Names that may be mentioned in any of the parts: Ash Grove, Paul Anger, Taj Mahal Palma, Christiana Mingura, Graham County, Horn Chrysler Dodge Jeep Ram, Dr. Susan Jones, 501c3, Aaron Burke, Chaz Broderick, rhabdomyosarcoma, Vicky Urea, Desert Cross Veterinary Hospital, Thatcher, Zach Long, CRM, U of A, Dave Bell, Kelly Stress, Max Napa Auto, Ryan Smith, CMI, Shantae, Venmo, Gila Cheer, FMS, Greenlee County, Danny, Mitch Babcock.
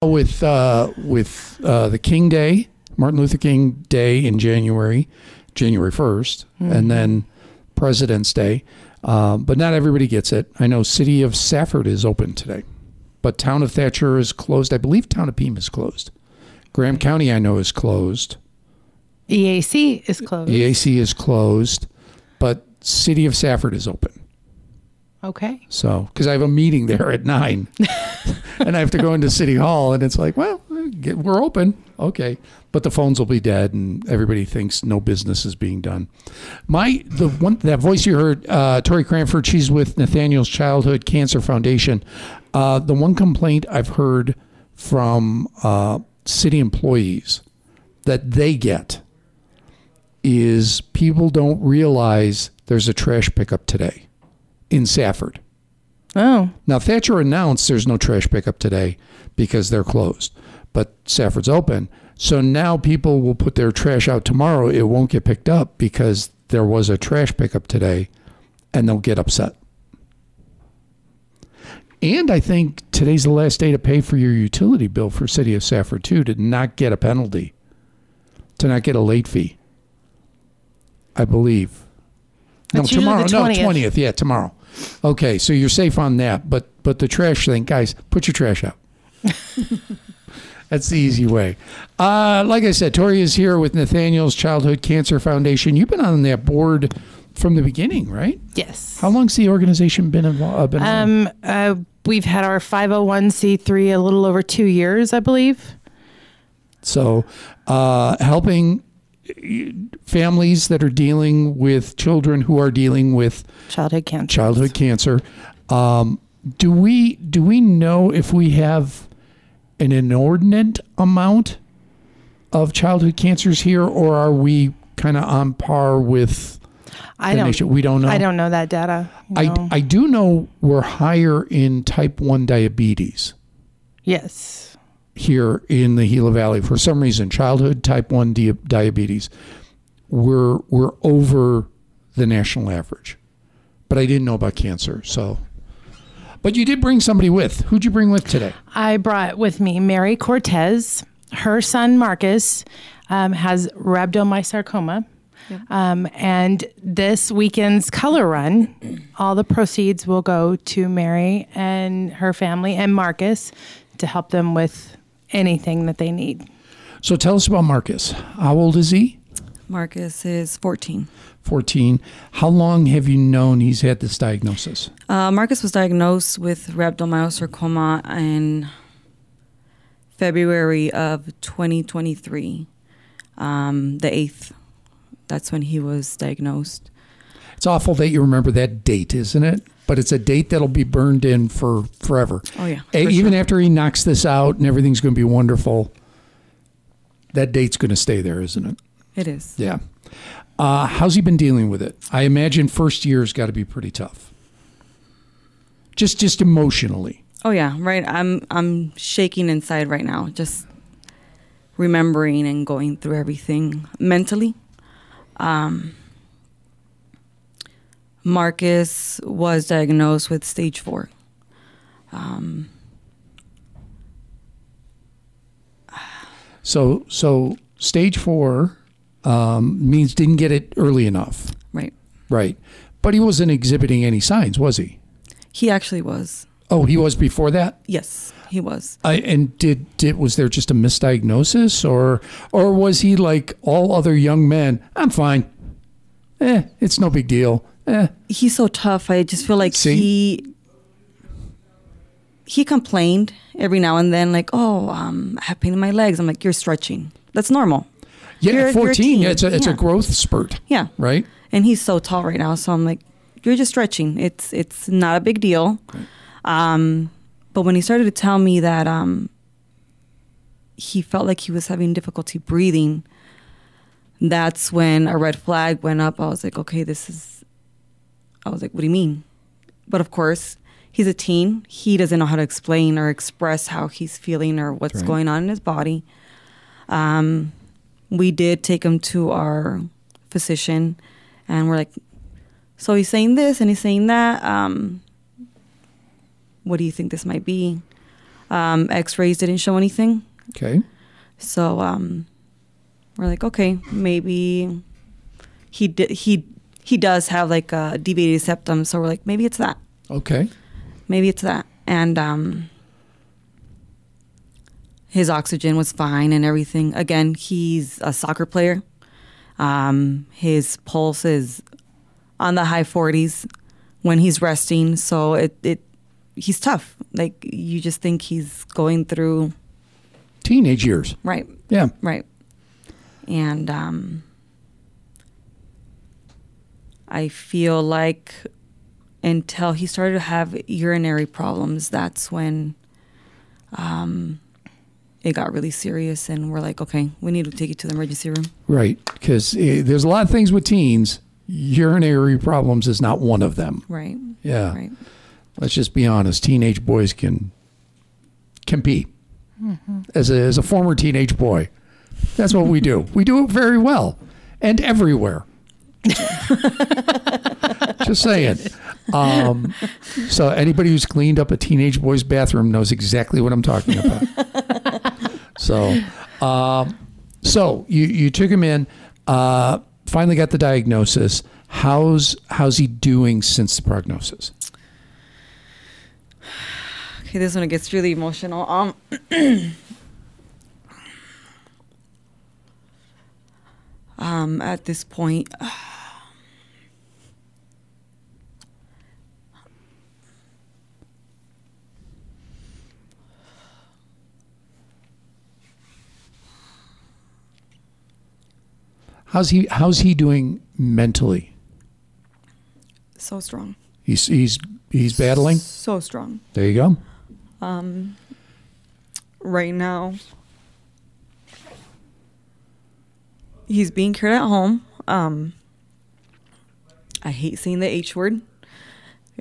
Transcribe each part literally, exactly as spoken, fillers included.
With uh, with uh, the King Day, Martin Luther King Day in January, January first, mm-hmm. and then President's Day. Um, but not everybody gets it. I know City of Safford is open today, but Town of Thatcher is closed. I believe Town of Pima is closed. Graham County, I know, is closed. E A C is closed. E A C is closed, but City of Safford is open. Okay. So, because I have a meeting there at nine and I have to go into City Hall, and it's like, well, we're open. Okay. But the phones will be dead and everybody thinks no business is being done. My, the one, that voice you heard, uh, Tori Cranford, she's with Nathaniel's Childhood Cancer Foundation. Uh, the one complaint I've heard from uh, city employees that they get is people don't realize there's a trash pickup today in Safford. Oh. Now, Thatcher announced there's no trash pickup today because they're closed, but Safford's open. So now people will put their trash out tomorrow. It won't get picked up because there was a trash pickup today, and they'll get upset. And I think today's the last day to pay for your utility bill for City of Safford, too, to not get a penalty, to not get a late fee, I believe. No, it's tomorrow. No, twentieth. Yeah, tomorrow. Okay, so you're safe on that, but but the trash thing, guys, put your trash out. That's the easy way. Uh, like I said, Tori is here with Nathaniel's Childhood Cancer Foundation. You've been on that board from the beginning, right? Yes. How long's the organization been involved? Uh, um, uh, we've had our five oh one c three a little over two years, I believe. So, uh, helping families that are dealing with children who are dealing with childhood cancer. Childhood cancer. Um, do we do we know if we have an inordinate amount of childhood cancers here, or are we kind of on par with I the don't, nation? We don't know. I don't know that data. No. I I do know we're higher in type one diabetes. Yes. Here in the Gila Valley, for some reason, childhood type one di- diabetes, we're we're over the national average. But I didn't know about cancer, so. But you did bring somebody with. Who'd you bring with today? I brought with me Mary Cortez. Her son Marcus um, has rhabdomyosarcoma, yeah. um, and this weekend's color run, all the proceeds will go to Mary and her family and Marcus to help them with anything that they need. So tell us about Marcus. How old is he? Marcus is fourteen. fourteen. How long have you known he's had this diagnosis? Uh, Marcus was diagnosed with rhabdomyosarcoma in February of twenty twenty-three, um, the eighth. That's when he was diagnosed. It's awful that you remember that date, isn't it? But it's a date that'll be burned in for forever. Oh, yeah. For a- even sure. After he knocks this out and everything's going to be wonderful, that date's going to stay there, isn't it? It is. Yeah. Uh, how's he been dealing with it? I imagine first year's got to be pretty tough. Just just emotionally. Oh, yeah. Right. I'm I'm shaking inside right now, just remembering and going through everything mentally. Um Marcus was diagnosed with stage four. Um, so, so stage four um, means didn't get it early enough. Right. Right. But he wasn't exhibiting any signs, was he? He actually was. Oh, he was before that? Yes, he was. I, and did, did was there just a misdiagnosis, or or was he like all other young men? I'm fine. Eh, it's no big deal. Eh. He's so tough. I just feel like See? he he complained every now and then, like, oh, um, I have pain in my legs. I'm like, you're stretching. That's normal. Yeah, you're, at fourteen. You're a it's a, it's yeah. a growth spurt. Yeah. Right? And he's so tall right now. So I'm like, you're just stretching. It's it's not a big deal. Right. Um, but when he started to tell me that um, he felt like he was having difficulty breathing, that's when a red flag went up. I was like, okay, this is... I was like, what do you mean? But of course, he's a teen. He doesn't know how to explain or express how he's feeling or what's right. going on in his body. Um, we did take him to our physician, and we're like, so he's saying this and he's saying that. Um, what do you think this might be? Um, X-rays didn't show anything. Okay. So um, we're like, okay, maybe he did. He he does have like a deviated septum. So we're like, maybe it's that. Okay. Maybe it's that. And um, his oxygen was fine and everything. Again, he's a soccer player. Um, his pulse is on the high forties when he's resting. So it it he's tough. Like, you just think he's going through teenage years. Right. Yeah. Right. And um, I feel like until he started to have urinary problems, that's when um, it got really serious. And we're like, okay, we need to take you to the emergency room. Right. Because there's a lot of things with teens. Urinary problems is not one of them. Right. Yeah. Right. Let's just be honest. Teenage boys can can pee. Mm-hmm. As a, as a former teenage boy, that's what we do. We do it very well and everywhere. Just saying. Um, so anybody who's cleaned up a teenage boy's bathroom knows exactly what I'm talking about. So, um, so you, you took him in, uh, finally got the diagnosis. How's how's he doing since the prognosis? Okay, this one gets really emotional. Um, um, at this point, uh, how's he? How's he doing mentally? So strong. He's he's he's battling. So strong. There you go. Um, right now, he's being cared at home. Um, I hate saying the H word.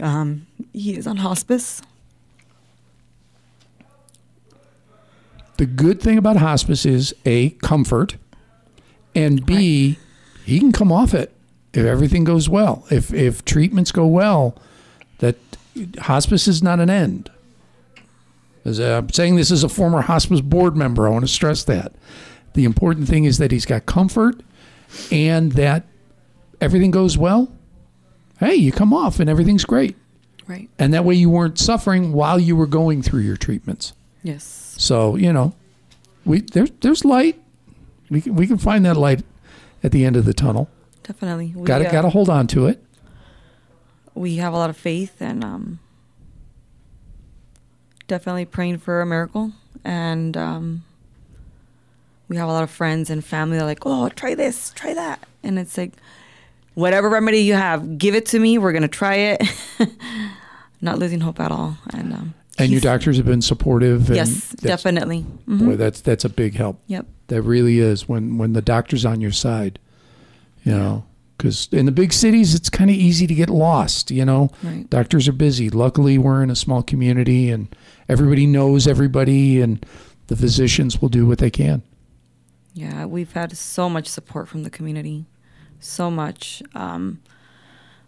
Um, he is on hospice. The good thing about hospice is A, comfort, and B, right. He can come off it if everything goes well. If if treatments go well, that hospice is not an end. As I'm saying this as a former hospice board member, I want to stress that. The important thing is that he's got comfort and that everything goes well. Hey, you come off and everything's great. Right. And that way you weren't suffering while you were going through your treatments. Yes. So, you know, we there, there's light. We can, we can find that light at the end of the tunnel. Definitely. Got to, got to hold on to it. We have a lot of faith and... um. Definitely praying for a miracle. And um, we have a lot of friends and family that are like, oh, try this, try that. And it's like, whatever remedy you have, give it to me. We're going to try it. Not losing hope at all. And um, and your doctors have been supportive. And yes, definitely. Mm-hmm. Boy, that's that's a big help. Yep. That really is when, when the doctor's on your side, you yeah. know. Because in the big cities, it's kind of easy to get lost, you know. Right. Doctors are busy. Luckily, we're in a small community, and everybody knows everybody, and the physicians will do what they can. Yeah, we've had so much support from the community, so much. Um,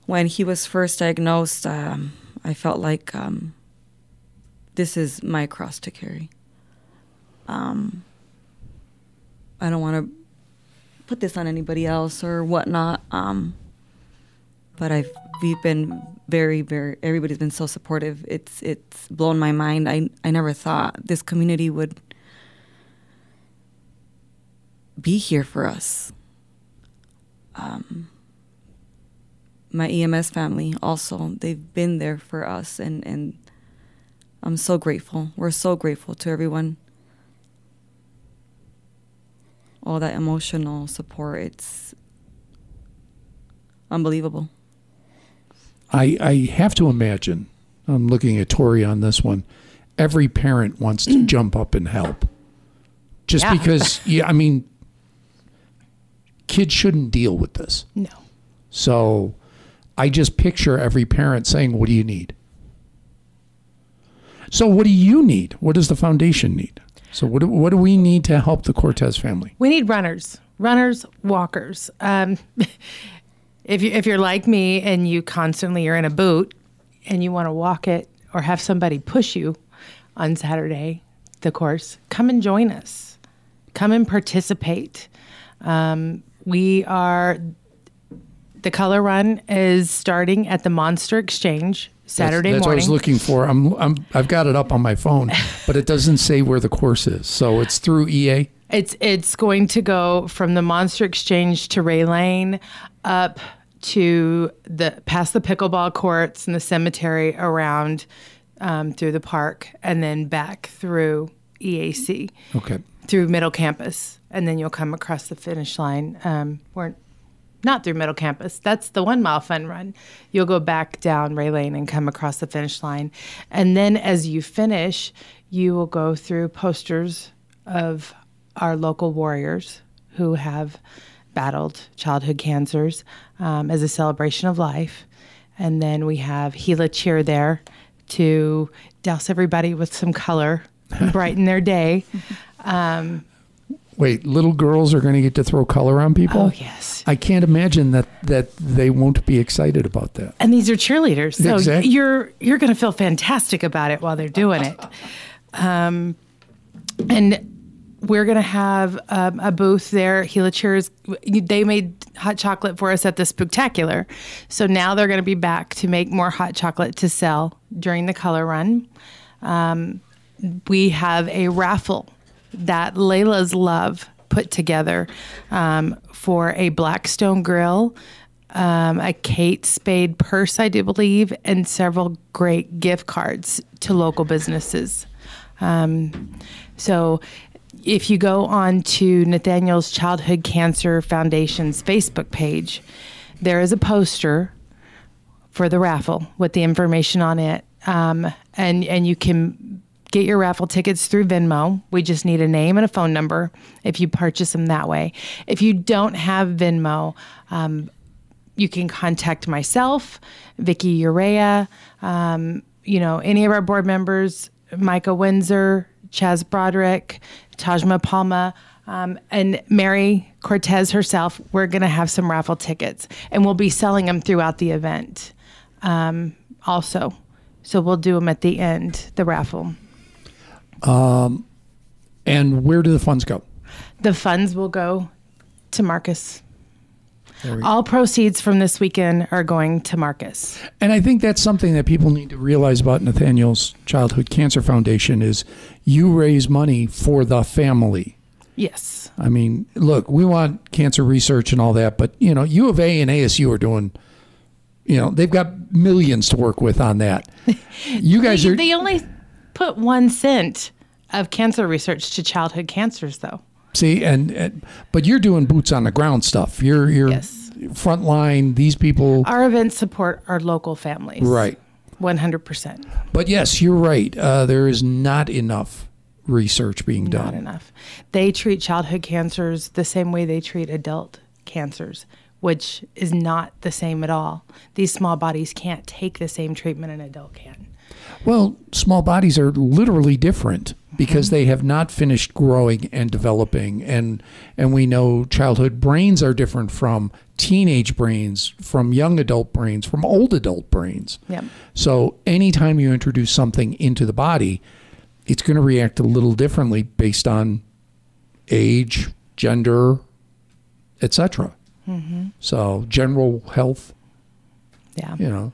when he was first diagnosed, um, I felt like um, this is my cross to carry. Um, I don't want to... put this on anybody else or whatnot, um, but I've we've been very, very. Everybody's been so supportive. It's it's blown my mind. I I never thought this community would be here for us. Um, my E M S family also, they've been there for us, and and I'm so grateful. We're so grateful to everyone. All that emotional support, it's unbelievable. I I have to imagine, I'm looking at Tori on this one, every parent wants to jump up and help. Just yeah. because, yeah, I mean, kids shouldn't deal with this. No. So I just picture every parent saying, what do you need? So what do you need? What does the foundation need? So what do, what do we need to help the Cortez family? We need runners, runners, walkers. Um, if you, if you're like me and you constantly are in a boot and you want to walk it or have somebody push you on Saturday, the course, come and join us. Come and participate. Um, we are, the color run is starting at the Monster Exchange Saturday that's, that's morning. That's what I was looking for. I'm, I'm, I've got it up on my phone, but it doesn't say where the course is. So it's through E A? It's it's going to go from the Monster Exchange to Ray Lane up to the past the pickleball courts and the cemetery around um, through the park and then back through E A C. Okay. Through middle campus, and then you'll come across the finish line. Um, we're not through middle campus. That's the one mile fun run. You'll go back down Ray Lane and come across the finish line. And then as you finish, you will go through posters of our local warriors who have battled childhood cancers um, as a celebration of life. And then we have Gila Cheer there to douse everybody with some color and brighten their day. Um, Wait, little girls are going to get to throw color on people? Oh, yes. I can't imagine that, that they won't be excited about that. And these are cheerleaders, so exactly. you're you're going to feel fantastic about it while they're doing it. Um, and we're going to have um, a booth there. Gila Cheers, they made hot chocolate for us at the Spooktacular, so now they're going to be back to make more hot chocolate to sell during the color run. Um, we have a raffle that Layla's Love put together um, for a Blackstone Grill, um, a Kate Spade purse, I do believe, and several great gift cards to local businesses. Um, so if you go on to Nathaniel's Childhood Cancer Foundation's Facebook page, there is a poster for the raffle with the information on it, um, and, and you can get your raffle tickets through Venmo. We just need a name and a phone number if you purchase them that way. If you don't have Venmo, um, you can contact myself, Vicky Urea, um, you know, any of our board members, Micah Windsor, Chaz Broderick, Taj Mahal Palma, um, and Mary Cortez herself. We're going to have some raffle tickets, and we'll be selling them throughout the event um, also. So we'll do them at the end, the raffle. Um, and where do the funds go? The funds will go to Marcus. All proceeds from this weekend are going to Marcus. And I think that's something that people need to realize about Nathaniel's Childhood Cancer Foundation is you raise money for the family. Yes. I mean, look, we want cancer research and all that, but you know, U of A and A S U are doing, you know, they've got millions to work with on that. You guys they, are... They only... put one cent of cancer research to childhood cancers, though. See, and, and but you're doing boots on the ground stuff. You're you're yes. frontline. These people. Our events support our local families, right? One hundred percent. But yes, you're right. Uh, there is not enough research being done. Not enough. They treat childhood cancers the same way they treat adult cancers, which is not the same at all. These small bodies can't take the same treatment an adult can. Well, small bodies are literally different because they have not finished growing and developing. And and we know childhood brains are different from teenage brains, from young adult brains, from old adult brains. Yep. So anytime you introduce something into the body, it's going to react a little differently based on age, gender, et cetera. Mm-hmm. So general health, yeah, you know.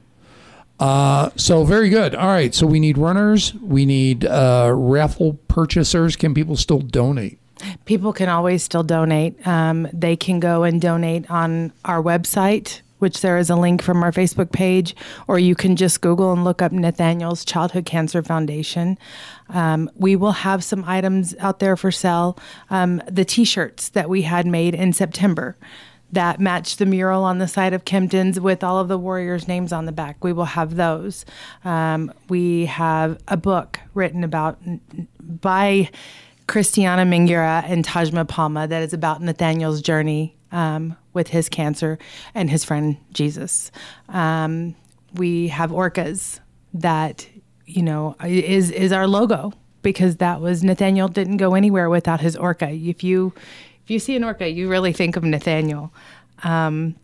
Uh, so very good. All right. So we need runners. We need uh, raffle purchasers. Can people still donate? People can always still donate. Um, they can go and donate on our website, which there is a link from our Facebook page, or you can just Google and look up Nathaniel's Childhood Cancer Foundation. Um, we will have some items out there for sale. Um, the T-shirts that we had made in September that match the mural on the side of Kempton's with all of the warriors' names on the back. We will have those. Um, we have a book written about by Christiana Mingura and Taj Mahal Palma that is about Nathaniel's journey um, with his cancer and his friend Jesus. Um, we have orcas that, you know, is is our logo because that was Nathaniel didn't go anywhere without his orca. If you... If you see an orca, you really think of Nathaniel. Um,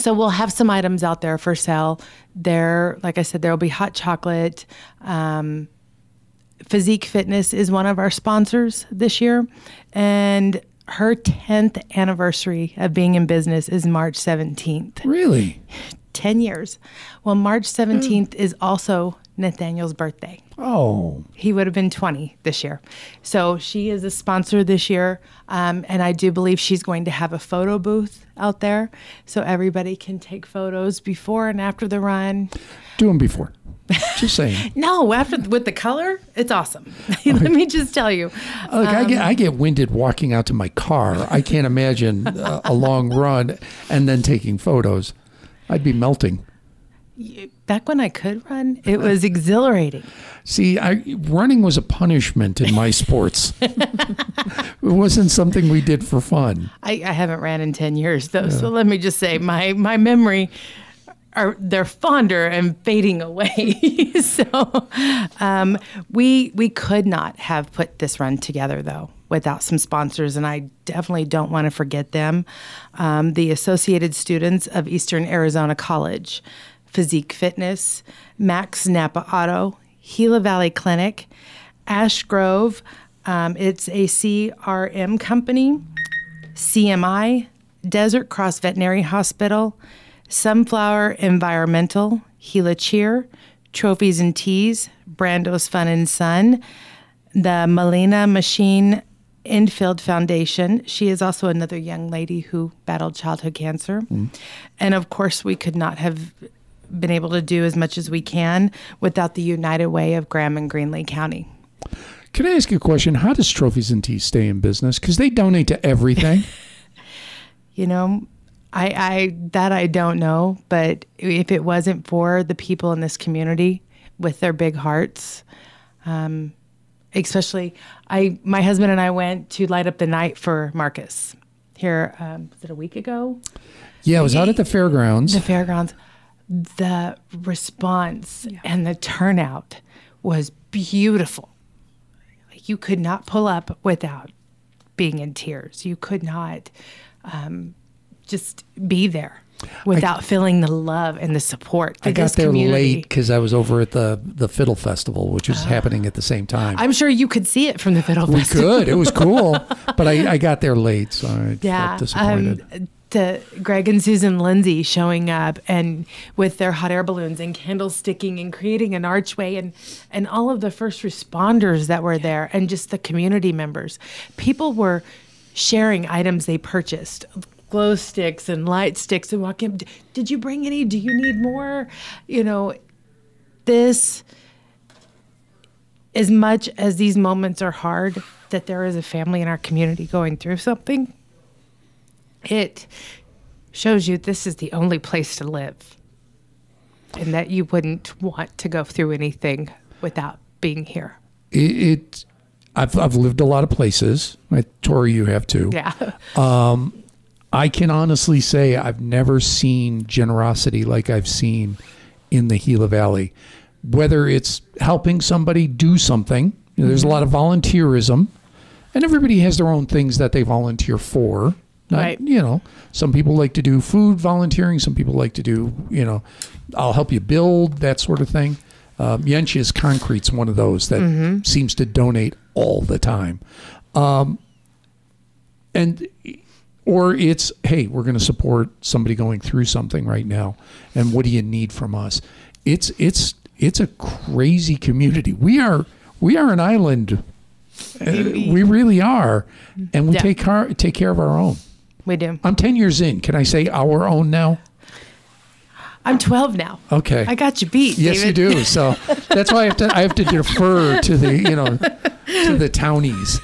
so we'll have some items out there for sale. There, like I said, there'll be hot chocolate, um, Physique Fitness is one of our sponsors this year, and her tenth anniversary of being in business is March seventeenth. Really? ten years. Well, March seventeenth mm. is also Nathaniel's birthday. Oh. He would have been twenty this year. So she is a sponsor this year, um, and I do believe she's going to have a photo booth out there so everybody can take photos before and after the run. Do them before. Just saying. No, after with the color, it's awesome. Let me just tell you. Look, um, I get I get winded walking out to my car. I can't imagine uh, a long run and then taking photos. I'd be melting. Back when I could run, it was exhilarating. See, I, running was a punishment in my sports. It wasn't something we did for fun. I, I haven't ran in ten years, though, yeah. So let me just say my, my memory, are they're fonder and fading away. so um, we we could not have put this run together, though, without some sponsors, and I definitely don't want to forget them. Um, the Associated Students of Eastern Arizona College, Physique Fitness, Max Napa Auto, Gila Valley Clinic, Ash Grove, um, it's a C R M company, C M I, Desert Cross Veterinary Hospital, Sunflower Environmental, Gila Cheer, Trophies and Tees, Brando's Fun and Son, the Molina Machine Enfield Foundation. She is also another young lady who battled childhood cancer. Mm. And of course, we could not have been able to do as much as we can without the United Way of Graham and Greenlee County. Can I ask you a question? How does Trophies and Tees stay in business? Because they donate to everything. you know... I, I that I don't know, but if it wasn't for the people in this community with their big hearts, um, especially I, my husband and I went to light up the night for Marcus here. Um, was it a week ago? Yeah, it was out at the fairgrounds. The fairgrounds. The response yeah. and the turnout was beautiful. Like you could not pull up without being in tears. You could not. Um, just be there without I, feeling the love and the support. I got there community. late because I was over at the, the Fiddle Festival, which was uh, happening at the same time. I'm sure you could see it from the Fiddle we Festival. We could. It was cool. But I, I got there late, so I yeah, felt disappointed. Um, the Greg and Susan Lindsay showing up and with their hot air balloons and candles sticking and creating an archway and, and all of the first responders that were there and just the community members. People were sharing items they purchased, glow sticks and light sticks and walk in. Did you bring any? Do you need more? You know, this, as much as these moments are hard, that there is a family in our community going through something, it shows you this is the only place to live and that you wouldn't want to go through anything without being here. It, it I've, I've lived a lot of places. I, Tori, you have too. Yeah. Um, I can honestly say I've never seen generosity like I've seen in the Gila Valley, whether it's helping somebody do something. You know, there's a lot of volunteerism, and everybody has their own things that they volunteer for. Not, right. You know, some people like to do food volunteering. Some people like to do, you know, I'll help you build, that sort of thing. Um, Yench's Concrete's one of those that mm-hmm. seems to donate all the time. Um, and... Or it's, hey, we're going to support somebody going through something right now, and what do you need from us? It's it's it's a crazy community. We are we are an island. Uh, we really are, and we yeah. take our, take care of our own. We do. I'm ten years in. Can I say our own now? I'm twelve now. Okay. I got you beat. Yes, David. You do. So that's why I have to I have to defer to the you know to the townies.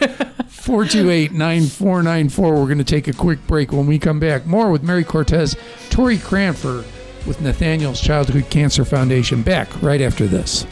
four two eight, nine four nine four. We're going to take a quick break. When we come back, more with Mary Cortez, Tori Cranford with Nathaniel's Childhood Cancer Foundation. Back right after this.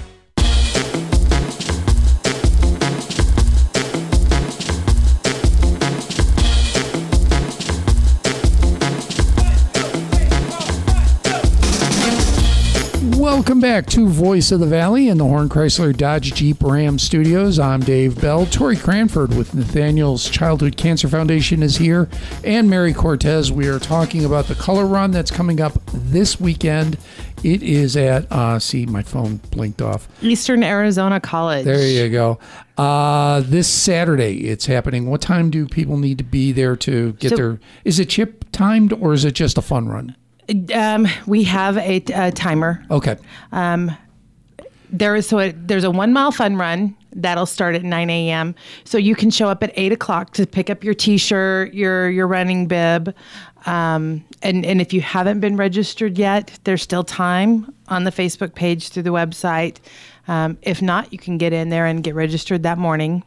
Welcome back to Voice of the Valley in the Horn Chrysler Dodge Jeep Ram Studios. I'm Dave Bell. Tori Cranford with Nathaniel's Childhood Cancer Foundation is here, and Mary Cortez. We are talking about the color run that's coming up this weekend It is at, uh, see, my phone blinked off. Eastern Arizona College. There you go. Uh, this Saturday it's happening. What time do people need to be there to get so, their, is it chip timed or is it just a fun run? Um, we have a, a timer. Okay. Um, there is, so it, there's a one mile fun run that'll start at nine a.m. So you can show up at eight o'clock to pick up your t-shirt, your, your running bib. Um, and, and if you haven't been registered yet, there's still time on the Facebook page through the website. Um, if not, you can get in there and get registered that morning.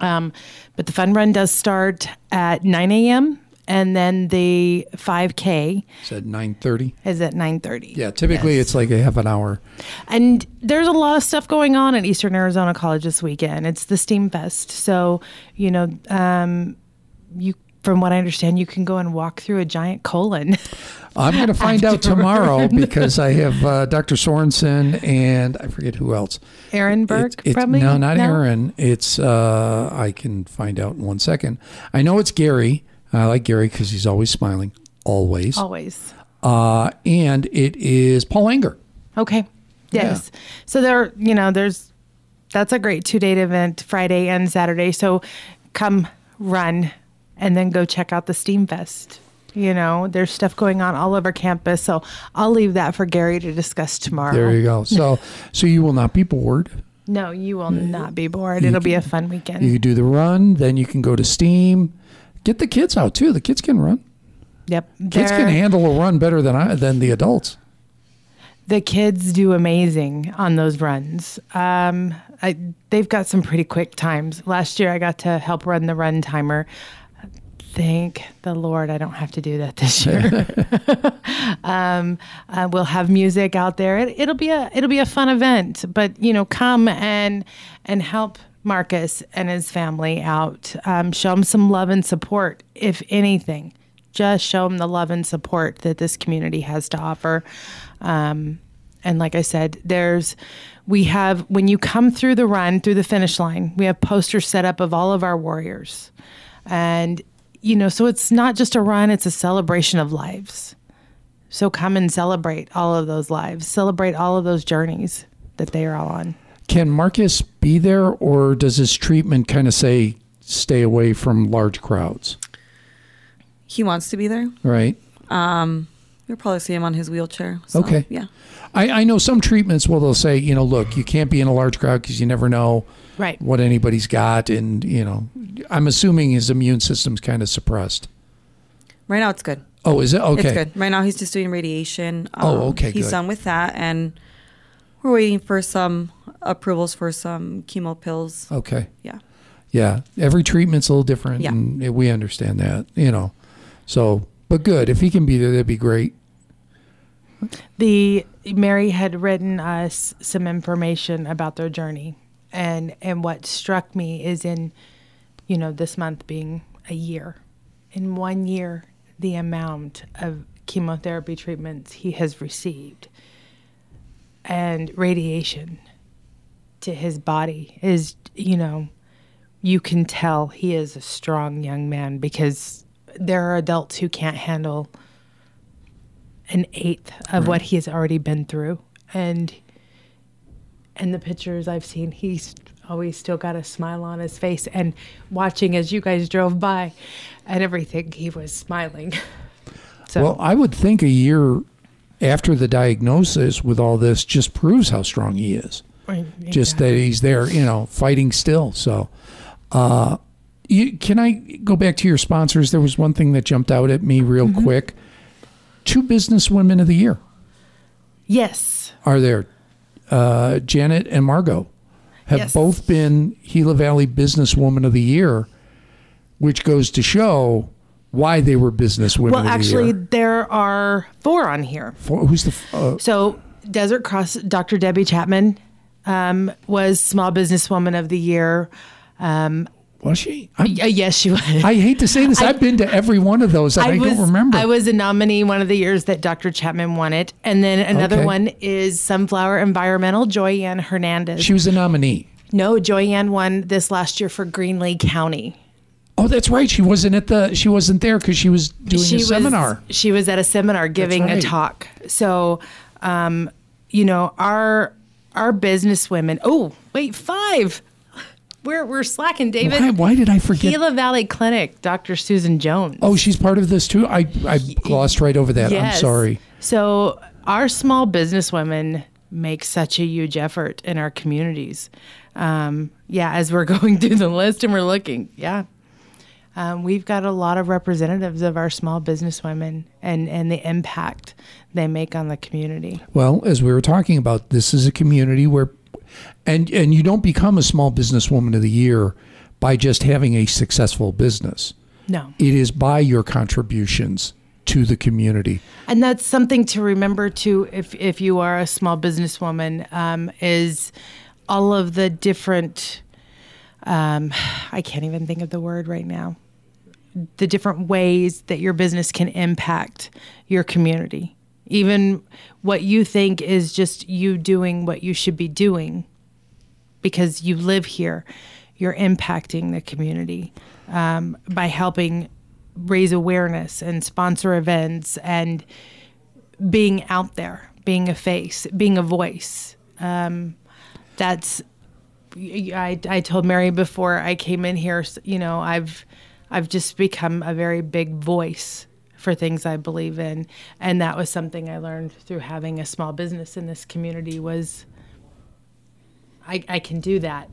Um, but the fun run does start at nine a.m. and then the five K. Is at nine thirty? Is at nine thirty. Yeah, typically yes. It's like a half an hour. And there's a lot of stuff going on at Eastern Arizona College this weekend. It's the Steam Fest. So, you know, um, you from what I understand, you can go and walk through a giant colon. I'm going to find out tomorrow because I have uh, Doctor Sorensen and I forget who else. Aaron Burke, it, it, probably? No, not no? Aaron. It's, uh, I can find out in one second. I know it's Gary. I like Gary because he's always smiling. Always. Always. Uh, and it is Paul Anger. Okay. Yes. Yeah. So there, you know, there's, that's a great two-day event, Friday and Saturday. So come run. And then go check out the Steam Fest. You know, there's stuff going on all over campus. So I'll leave that for Gary to discuss tomorrow. There you go. So so you will not be bored. No, you will not be bored. You It'll can, be a fun weekend. You do the run. Then you can go to Steam. Get the kids out, too. The kids can run. Yep. Kids can handle a run better than I than the adults. The kids do amazing on those runs. Um, I, they've got some pretty quick times. Last year, I got to help run the run timer. Thank the Lord I don't have to do that this year. um, uh, we'll have music out there. It, it'll be a it'll be a fun event. But you know, come and and help Marcus and his family out. Um, show them some love and support. If anything, just show them the love and support that this community has to offer. Um, and like I said, there's we have when you come through the run through the finish line, we have posters set up of all of our warriors, and. You know, so it's not just a run, it's a celebration of lives. So come and celebrate all of those lives. Celebrate all of those journeys that they are all on. Can Marcus be there, or does his treatment kind of say, stay away from large crowds? He wants to be there. Right. Um, you'll probably see him on his wheelchair. So, okay. Yeah. I, I know some treatments will they'll say, you know, look, you can't be in a large crowd because you never know right. what anybody's got. And, you know, I'm assuming his immune system's kind of suppressed. Right now it's good. Oh, is it? Okay. It's good. Right now he's just doing radiation. Um, oh, okay, He's good. done with that. And we're waiting for some approvals for some chemo pills. Okay. Yeah. Yeah. Every treatment's a little different. Yeah. And we understand that, you know. So, but good. If he can be there, that'd be great. The Mary had written us some information about their journey, and and what struck me is in, you know, this month being a year, in one year, the amount of chemotherapy treatments he has received and radiation to his body is, you know, you can tell he is a strong young man because there are adults who can't handle an eighth of right. what he has already been through. And and the pictures I've seen, he's always still got a smile on his face. And watching as you guys drove by and everything, he was smiling. So. Well, I would think a year after the diagnosis with all this just proves how strong he is. Right. Exactly. Just that he's there, you know, fighting still. So uh, you, can I go back to your sponsors? There was one thing that jumped out at me real mm-hmm. quick. Two business women of the year. Yes. Are there. Uh, Janet and Margot have yes. both been Gila Valley Businesswoman of the Year, which goes to show why they were businesswomen well, of the actually, year. Well, actually, there are four on here. Four, who's the... Uh, so, Desert Cross, Doctor Debbie Chapman um, was Small Businesswoman of the Year. Um Was she? Uh, yes, she was. I hate to say this. I, I've been to every one of those, and I, I was, don't remember. I was a nominee one of the years that Doctor Chapman won it. And then another okay. one is Sunflower Environmental, Joyanne Hernandez. She was a nominee. No, Joyanne won this last year for Greenlee County. Oh, that's right. She wasn't at the. She wasn't there because she was doing she a was, seminar. She was at a seminar giving right. a talk. So um, you know, our our business women. Oh, wait, five. We're we're slacking, David. Why, why did I forget? Gila Valley Clinic, Doctor Susan Jones. Oh, she's part of this too? I, I glossed right over that. Yes. I'm sorry. So our small business women make such a huge effort in our communities. Um, yeah, as we're going through the list and we're looking, yeah. Um, we've got a lot of representatives of our small business women and, and the impact they make on the community. Well, as we were talking about, this is a community where, and and you don't become a small business woman of the year by just having a successful business. No. It is by your contributions to the community. And that's something to remember, too, if, if you are a small business woman, um, is all of the different... Um, I can't even think of the word right now. The different ways that your business can impact your community. Even what you think is just you doing what you should be doing because you live here, you're impacting the community um, by helping raise awareness and sponsor events and being out there, being a face, being a voice. Um, that's... I, I told Mary before I came in here, you know, I've I've just become a very big voice for things I believe in. And that was something I learned through having a small business in this community was I, I can do that.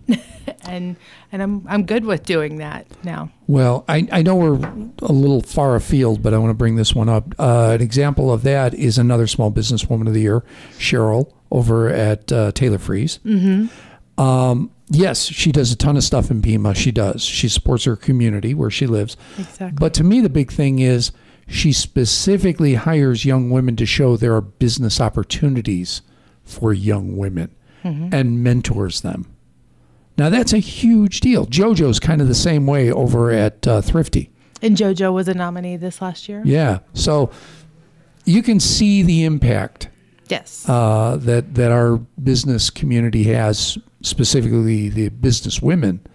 and and I'm I'm good with doing that now. Well, I, I know we're a little far afield, but I want to bring this one up. Uh, an example of that is another small business woman of the year, Cheryl, over at uh, Taylor Freeze. Mm-hmm. Um, yes, she does a ton of stuff in Pima. She does. She supports her community where she lives. Exactly. But to me, the big thing is she specifically hires young women to show there are business opportunities for young women mm-hmm. and mentors them. Now, that's a huge deal. JoJo's kind of the same way over at uh, Thrifty. And JoJo was a nominee this last year. Yeah. So you can see the impact. Yes. Uh, that, that our business community has, specifically the business women,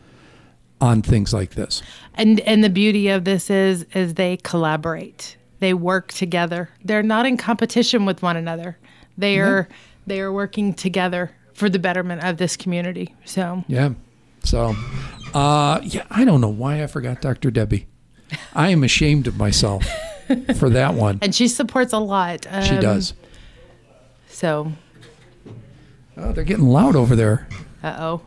on things like this. And and the beauty of this is is they collaborate. They work together. They're not in competition with one another. They are mm-hmm. they are working together for the betterment of this community. So yeah. So uh, yeah, I don't know why I forgot Doctor Debbie. I am ashamed of myself for that one. And she supports a lot. Um, she does. So, oh, they're getting loud over there. Uh oh.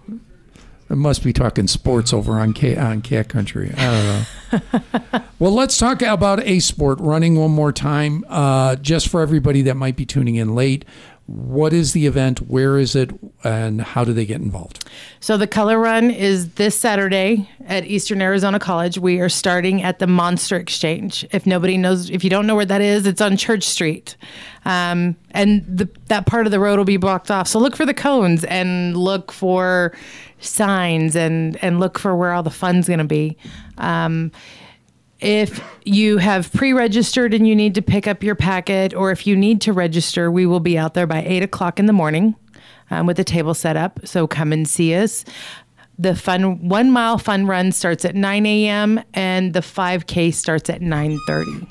They must be talking sports over on K- on Cat Country. I don't know. Well, let's talk about a sport running one more time, uh, just for everybody that might be tuning in late. What is the event? Where is it? And how do they get involved? So the Color Run is this Saturday at Eastern Arizona College. We are starting at the Monster Exchange. If nobody knows, if you don't know where that is, it's on Church Street. Um, and the, that part of the road will be blocked off. So look for the cones and look for signs and, and look for where all the fun's going to be. Um If you have pre-registered and you need to pick up your packet, or if you need to register, we will be out there by eight o'clock in the morning um, with the table set up. So come and see us. The fun one-mile fun run starts at nine a.m. and the five K starts at nine thirty.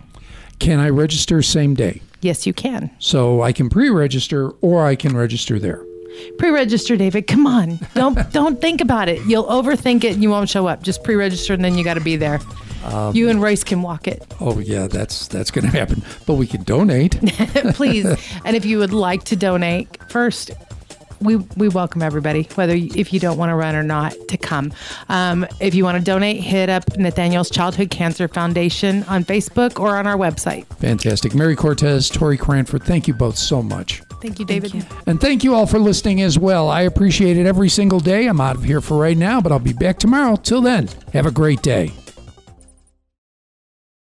Can I register same day? Yes, you can. So I can pre-register or I can register there. Pre-register, David. Come on. Don't don't think about it. You'll overthink it and you won't show up. Just pre-register and then you got to be there. Um, you and Royce can walk it. Oh, yeah, that's that's going to happen. But we can donate. Please. And if you would like to donate, first, we we welcome everybody, whether you, if you don't want to run or not, to come. Um, if you want to donate, hit up Nathaniel's Childhood Cancer Foundation on Facebook or on our website. Fantastic. Mary Cortez, Tori Cranford, thank you both so much. Thank you, David. Thank you. And thank you all for listening as well. I appreciate it every single day. I'm out of here for right now, but I'll be back tomorrow. Till then, have a great day.